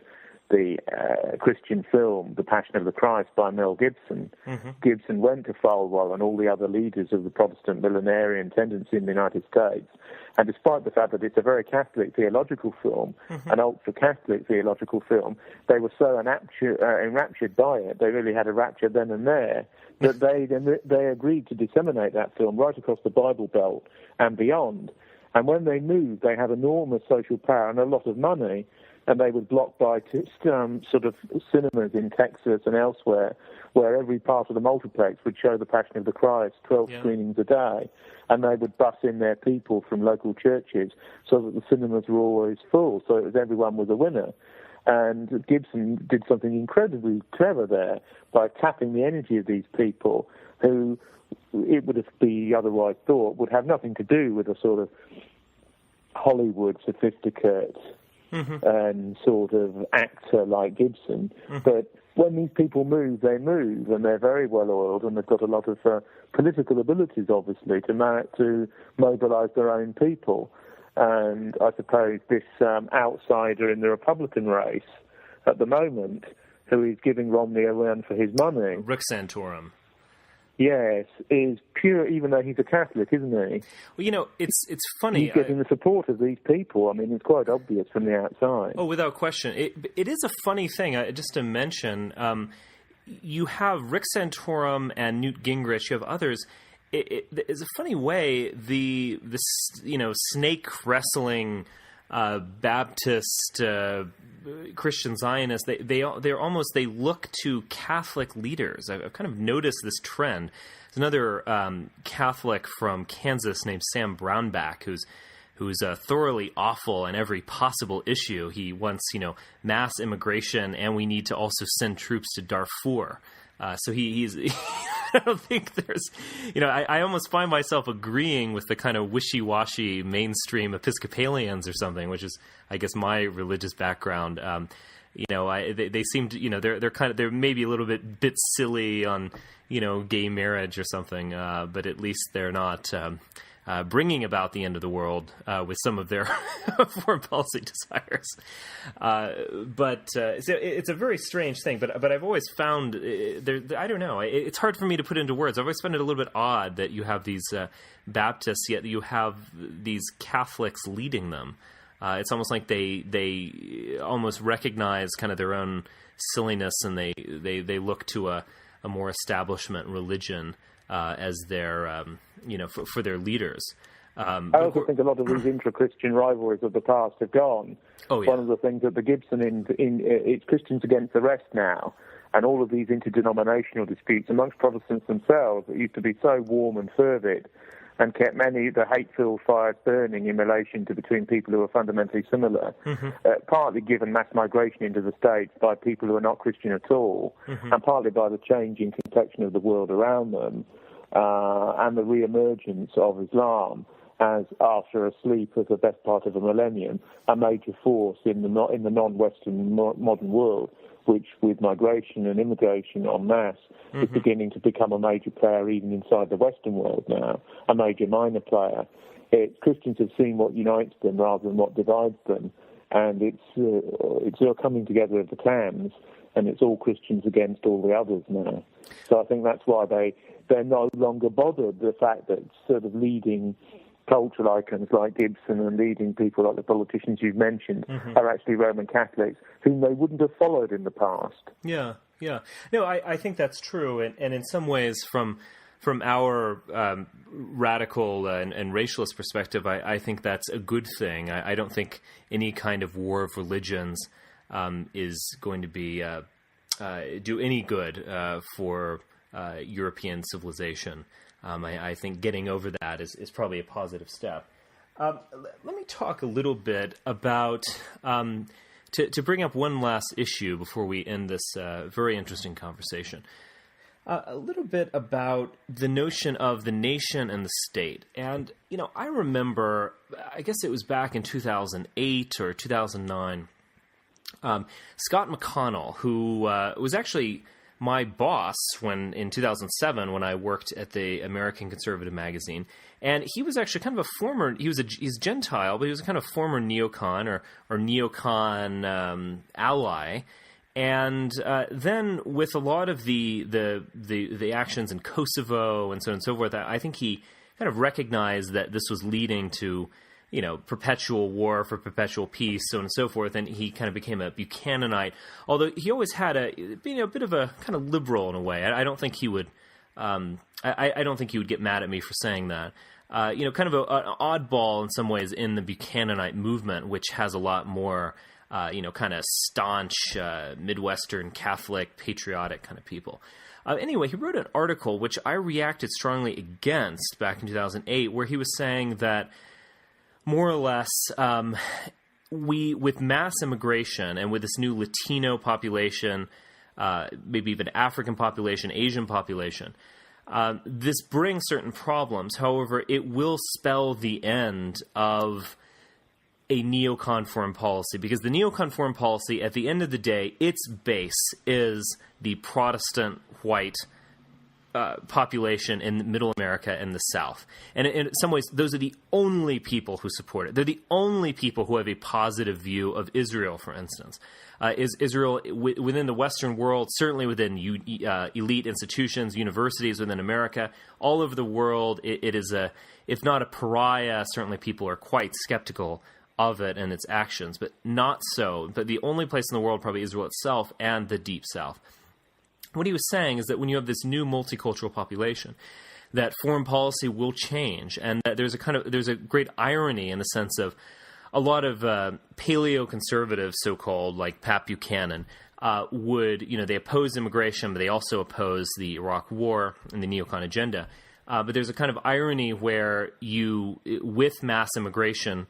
the uh, Christian film, The Passion of the Christ by Mel Gibson. Mm-hmm. Gibson went to Falwell and all the other leaders of the Protestant millenarian tendency in the United States. And despite the fact that it's a very Catholic theological film, mm-hmm. an ultra-Catholic theological film, they were so enraptured, uh, enraptured by it, they really had a rapture then and there, that they they agreed to disseminate that film right across the Bible Belt and beyond. And when they moved, they had enormous social power and a lot of money, and they were blocked by um, sort of cinemas in Texas and elsewhere, where every part of the multiplex would show The Passion of the Christ, twelve yeah. screenings a day, and they would bus in their people from local churches so that the cinemas were always full, so it was, everyone was a winner. And Gibson did something incredibly clever there by tapping the energy of these people who it would have been otherwise thought would have nothing to do with a sort of Hollywood sophisticate Mm-hmm. and sort of actor like Gibson. Mm-hmm. But when these people move, they move, and they're very well-oiled, and they've got a lot of uh, political abilities, obviously, to, mar- to mobilize their own people. And I suppose this um, outsider in the Republican race at the moment, who is giving Romney a run for his money... Rick Santorum. Yes, is pure, even though he's a Catholic, isn't he? Well, you know, it's it's funny. He's getting I, the support of these people. I mean, it's quite obvious from the outside. Oh, without question. It It is a funny thing, uh, just to mention, um, you have Rick Santorum and Newt Gingrich, you have others. It, it, it's a funny way the, the you know, snake-wrestling uh, Baptist uh, Christian Zionists, they, they, they're almost, they look to Catholic leaders. I've, I've kind of noticed this trend. There's another um, Catholic from Kansas named Sam Brownback who's who's uh, thoroughly awful in every possible issue. He wants, you know, mass immigration, and we need to also send troops to Darfur. Uh, so he, he's, I don't think there's, you know, I, I almost find myself agreeing with the kind of wishy-washy mainstream Episcopalians or something, which is, I guess, my religious background. Um, you know, I, they, they seem to, you know, they're they're kind of, they're maybe a little bit bit silly on, you know, gay marriage or something, uh, but at least they're not um, uh, bringing about the end of the world uh, with some of their foreign policy desires. Uh, but uh, so it, it's a very strange thing. But but I've always found, uh, there, I don't know, it, it's hard for me to put into words. I've always found it a little bit odd that you have these uh, Baptists, yet you have these Catholics leading them. Uh, it's almost like they they almost recognize kind of their own silliness, and they, they, they look to a, a more establishment religion uh, as their um, you know for, for their leaders. Um, I also think a lot of these intra-Christian rivalries of the past have gone. Oh, yeah. One of the things that the Gibson in, in it's Christians against the rest now, and all of these interdenominational disputes amongst Protestants themselves that used to be so warm and fervid, and kept many of the hate-filled fires burning in relation to between people who are fundamentally similar, mm-hmm. uh, partly given mass migration into the States by people who are not Christian at all, mm-hmm. and partly by the changing complexion of the world around them, uh, and the re-emergence of Islam as, after a sleep of the best part of a millennium, a major force in the, no- in the non-Western mo- modern world, which, with migration and immigration en masse, mm-hmm. is beginning to become a major player even inside the Western world now, a major minor player. It, Christians have seen what unites them rather than what divides them, and it's uh, it's a coming together of the clans, and it's all Christians against all the others now. So I think that's why they, they're no longer bothered the fact that sort of leading cultural icons like Gibson and leading people like the politicians you've mentioned mm-hmm. are actually Roman Catholics whom they wouldn't have followed in the past. Yeah, yeah. No, I, I think that's true. And, and in some ways, from from our um, radical and, and racialist perspective, I, I think that's a good thing. I, I don't think any kind of war of religions um, is going to be uh, uh, do any good uh, for uh, European civilization. Um, I, I think getting over that is, is probably a positive step. Um, l- let me talk a little bit about, um, to, to bring up one last issue before we end this uh, very interesting conversation, uh, a little bit about the notion of the nation and the state. And, you know, I remember, I guess it was back in two thousand eight or two thousand nine, Um, Scott McConnell, who uh, was actually my boss when in two thousand seven when I worked at the American Conservative magazine, and he was actually kind of a former he was a he's Gentile, but he was a kind of former neocon or or neocon um, ally, and uh, then with a lot of the, the the the actions in Kosovo and so on and so forth, I think he kind of recognized that this was leading to, you know, perpetual war for perpetual peace, so on and so forth, and he kind of became a Buchananite. Although he always had a, you know, a bit of a kind of liberal in a way. I, I don't think he would, um, I, I don't think he would get mad at me for saying that. Uh, you know, kind of a, an oddball in some ways in the Buchananite movement, which has a lot more, uh, you know, kind of staunch uh, Midwestern Catholic patriotic kind of people. Uh, anyway, he wrote an article which I reacted strongly against back in two thousand eight, where he was saying that, more or less, um, we with mass immigration and with this new Latino population, uh, maybe even African population, Asian population, uh, this brings certain problems. However, it will spell the end of a neocon foreign policy, because the neocon foreign policy, at the end of the day, its base is the Protestant white Uh, population in Middle America and the South. And in, in some ways, those are the only people who support it. They're the only people who have a positive view of Israel, for instance. Uh, is Israel, w- within the Western world, certainly within u- uh, elite institutions, universities within America, all over the world, it, it is a, if not a pariah, certainly people are quite skeptical of it and its actions, but not so. But the only place in the world, probably Israel itself and the Deep South. What he was saying is that when you have this new multicultural population, that foreign policy will change, and that there's a kind of there's a great irony in the sense of a lot of uh, paleo conservatives, so-called, like Pat Buchanan, uh, would you know they oppose immigration, but they also oppose the Iraq War and the neocon agenda. Uh, but there's a kind of irony where you, with mass immigration,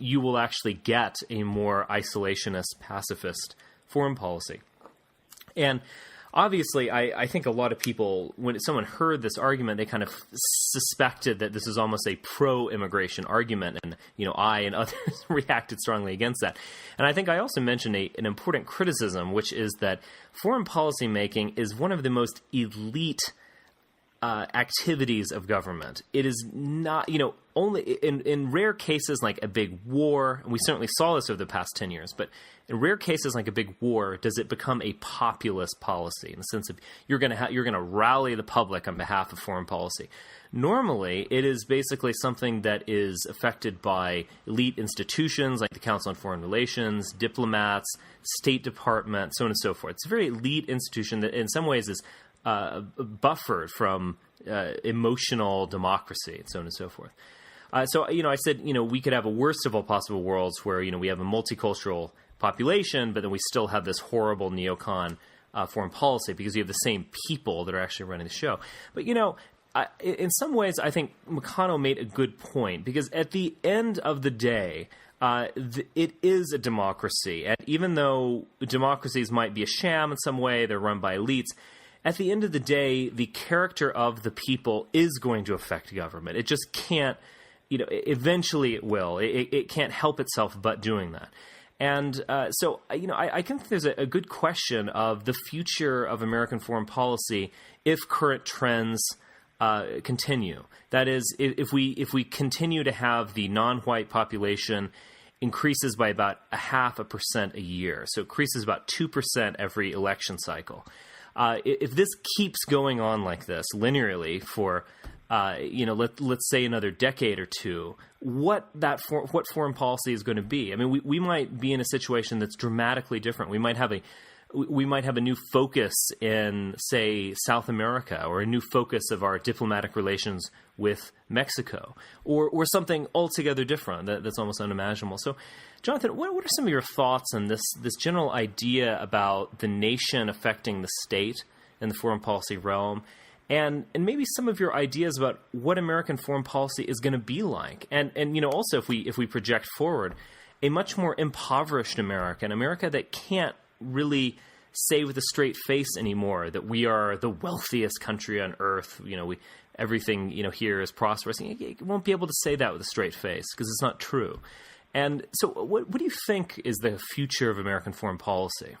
you will actually get a more isolationist, pacifist foreign policy, and obviously, I, I think a lot of people, when someone heard this argument, they kind of suspected that this is almost a pro-immigration argument, and you know, I and others reacted strongly against that. And I think I also mentioned a, an important criticism, which is that foreign policy making is one of the most elite uh, activities of government. It is not, you know, only in, in rare cases like a big war, and we certainly saw this over the past ten years, but in rare cases like a big war, does it become a populist policy in the sense of you're going to ha- you're going to rally the public on behalf of foreign policy. Normally, it is basically something that is affected by elite institutions like the Council on Foreign Relations, diplomats, State Department, so on and so forth. It's a very elite institution that in some ways is uh, buffered from uh, emotional democracy and so on and so forth. Uh, so, you know, I said, you know, we could have a worst of all possible worlds where, you know, we have a multicultural population, but then we still have this horrible neocon uh, foreign policy because you have the same people that are actually running the show. But, you know, I, in some ways, I think McConnell made a good point, because at the end of the day, uh, th- it is a democracy. And even though democracies might be a sham in some way, they're run by elites, at the end of the day, the character of the people is going to affect government. It just can't, you know, eventually it will. It, it can't help itself but doing that. And uh, so, you know, I, I think there's a, a good question of the future of American foreign policy if current trends uh, continue. That is, if, if we if we continue to have the non-white population increases by about a half a percent a year, so it increases about two percent every election cycle. Uh, if this keeps going on like this linearly for Uh, you know, let, let's say another decade or two, what that for, what foreign policy is going to be. I mean, we, we might be in a situation that's dramatically different. We might have a we might have a new focus in, say, South America, or a new focus of our diplomatic relations with Mexico, or or something altogether different that, that's almost unimaginable. So, Jonathan, what, what are some of your thoughts on this this general idea about the nation affecting the state in the foreign policy realm? And and maybe some of your ideas about what American foreign policy is going to be like, and and you know also if we if we project forward, a much more impoverished America, an America that can't really say with a straight face anymore that we are the wealthiest country on earth. You know, we everything you know here is prosperous. It won't be able to say that with a straight face because it's not true. And so what, what do you think is the future of American foreign policy?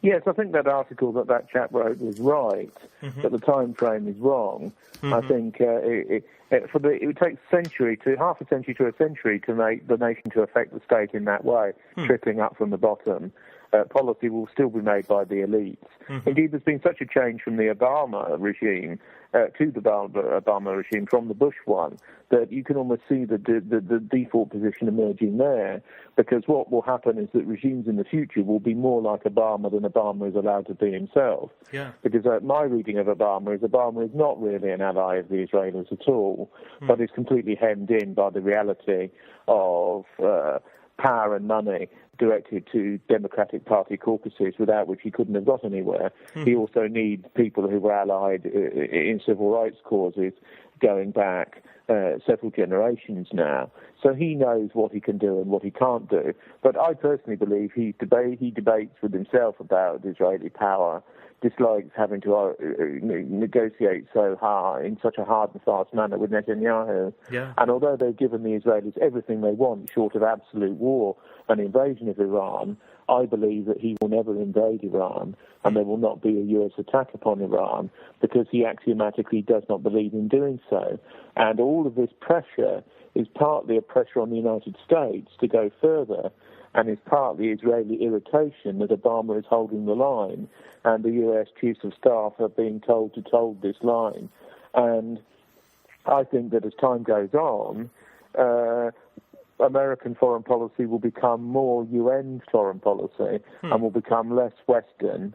Yes, I think that article that that chap wrote was right, mm-hmm. but the time frame is wrong. Mm-hmm. I think uh, it, it, for the, it would take a century to half a century to a century to make the nation to affect the state in that way, mm. tripping up from the bottom. Uh, policy will still be made by the elites. Mm-hmm. Indeed, there's been such a change from the Obama regime uh, to the Obama regime from the Bush one that you can almost see the, the, the, the default position emerging there, because what will happen is that regimes in the future will be more like Obama than Obama is allowed to be himself. Yeah. Because uh, my reading of Obama is Obama is not really an ally of the Israelis at all, mm. but is completely hemmed in by the reality of uh, power and money directed to Democratic Party caucuses, without which he couldn't have got anywhere. Mm. He also needs people who were allied in civil rights causes going back uh, several generations now. So he knows what he can do and what he can't do. But I personally believe he, deba- he debates with himself about Israeli power, dislikes having to uh, negotiate so hard, in such a hard and fast manner with Netanyahu. Yeah. And although they've given the Israelis everything they want, short of absolute war and invasion of Iran, I believe that he will never invade Iran, and there will not be a U S attack upon Iran, because he axiomatically does not believe in doing so. And all of this pressure is partly a pressure on the United States to go further, and is partly Israeli irritation that Obama is holding the line, and the U S chiefs of staff are being told to hold this line. And I think that as time goes on, uh, American foreign policy will become more U N foreign policy, hmm. and will become less Western,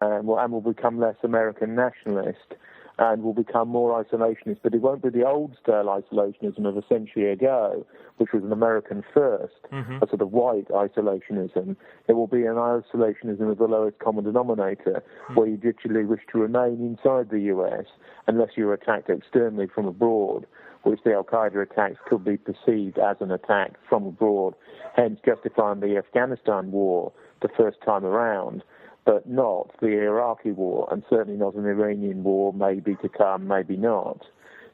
and will, and will become less American nationalist, and will become more isolationist. But it won't be the old-style isolationism of a century ago, which was an American first, mm-hmm. a sort of white isolationism. It will be an isolationism of the lowest common denominator, mm-hmm. where you literally wish to remain inside the U S unless you're attacked externally from abroad, which the Al Qaeda attacks could be perceived as an attack from abroad, hence justifying the Afghanistan war the first time around, but not the Iraqi war, and certainly not an Iranian war, maybe to come, maybe not.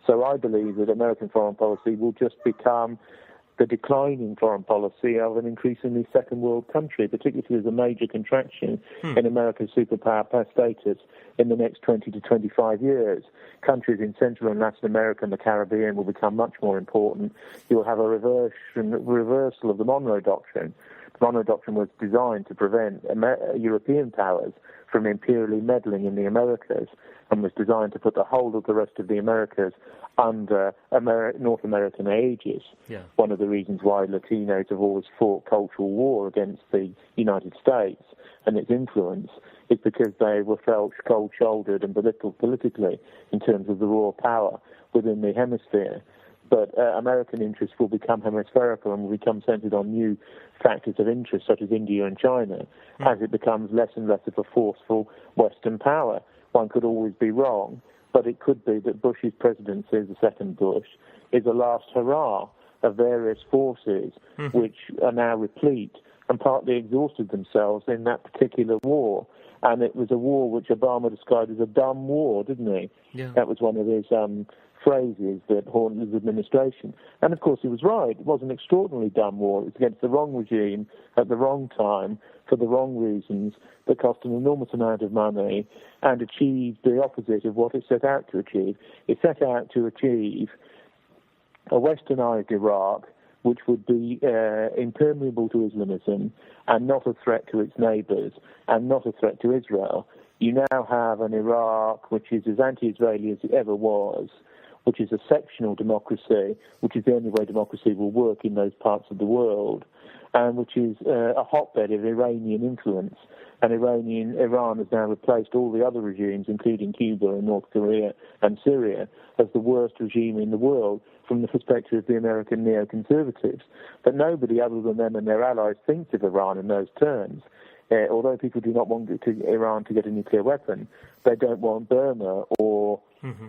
So I believe that American foreign policy will just become the declining foreign policy of an increasingly second world country, particularly if there's a major contraction hmm. in America's superpower status in the next twenty to twenty-five years. Countries in Central and Latin America and the Caribbean will become much more important. You'll have a reversion, reversal of the Monroe Doctrine. The Monroe Doctrine was designed to prevent Amer- European powers from imperially meddling in the Americas, and was designed to put the whole of the rest of the Americas under Amer- North American aegis. Yeah. One of the reasons why Latinos have always fought cultural war against the United States and its influence is because they were felt cold-shouldered and belittled politically in terms of the raw power within the hemisphere. But uh, American interests will become hemispherical and will become centered on new factors of interest, such as India and China, mm-hmm. as it becomes less and less of a forceful Western power. One could always be wrong, but it could be that Bush's presidency, the second Bush, is a last hurrah of various forces mm-hmm. which are now replete and partly exhausted themselves in that particular war. And it was a war which Obama described as a dumb war, didn't he? Yeah. That was one of his um, phrases that haunted his administration. And, of course, he was right. It was an extraordinarily dumb war. It was against the wrong regime at the wrong time for the wrong reasons that cost an enormous amount of money and achieved the opposite of what it set out to achieve. It set out to achieve a westernized Iraq which would be uh, impermeable to Islamism and not a threat to its neighbours and not a threat to Israel. You now have an Iraq which is as anti-Israeli as it ever was, which is a sectional democracy, which is the only way democracy will work in those parts of the world, and which is uh, a hotbed of Iranian influence. And Iranian Iran has now replaced all the other regimes, including Cuba and North Korea and Syria, as the worst regime in the world from the perspective of the American neoconservatives. But nobody other than them and their allies thinks of Iran in those terms. Uh, although people do not want to, Iran to get a nuclear weapon, they don't want Burma or mm-hmm.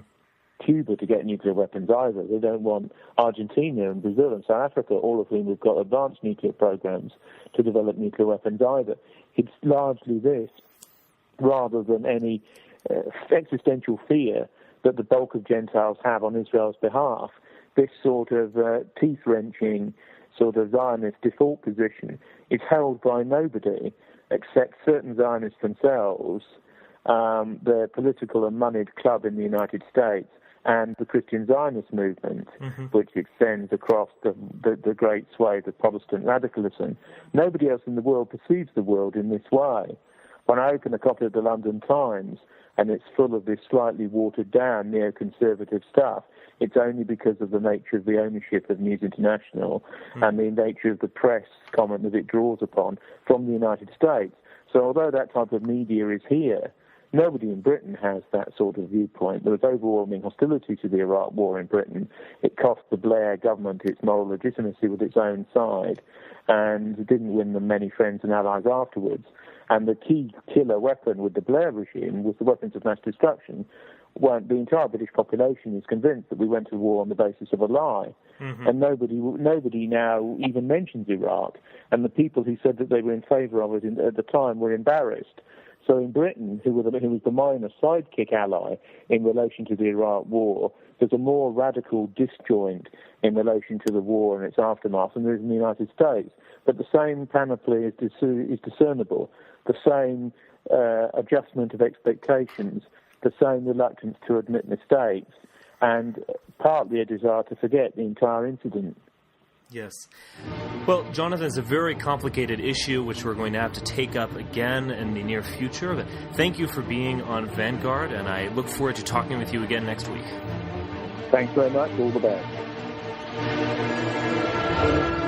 Cuba to get nuclear weapons either. They don't want Argentina and Brazil and South Africa, all of whom have got advanced nuclear programs, to develop nuclear weapons either. It's largely this, rather than any uh, existential fear that the bulk of Gentiles have on Israel's behalf, this sort of uh, teeth-wrenching sort of Zionist default position is held by nobody except certain Zionists themselves, um, their political and moneyed club in the United States, and the Christian Zionist movement, mm-hmm. which extends across the, the, the great swathe of Protestant radicalism. Nobody else in the world perceives the world in this way. When I open a copy of the London Times and it's full of this slightly watered-down neoconservative stuff, it's only because of the nature of the ownership of News International mm-hmm. and the nature of the press comment that it draws upon from the United States. So although that type of media is here, nobody in Britain has that sort of viewpoint. There was overwhelming hostility to the Iraq War in Britain. It cost the Blair government its moral legitimacy with its own side and didn't win them many friends and allies afterwards. And the key killer weapon with the Blair regime was the weapons of mass destruction. Well, the entire British population is convinced that we went to war on the basis of a lie. Mm-hmm. And nobody nobody now even mentions Iraq. And the people who said that they were in favour of it in, at the time were embarrassed. So in Britain, who, were the, who was the minor sidekick ally in relation to the Iraq War, there's a more radical disjoint in relation to the war and its aftermath than there is in the United States. But the same panoply is, dis- is discernible, the same uh, adjustment of expectations, the same reluctance to admit mistakes, and partly a desire to forget the entire incident. Yes. Well, Jonathan, it's a very complicated issue, which we're going to have to take up again in the near future. But thank you for being on Vanguard, and I look forward to talking with you again next week. Thanks very much. All the best.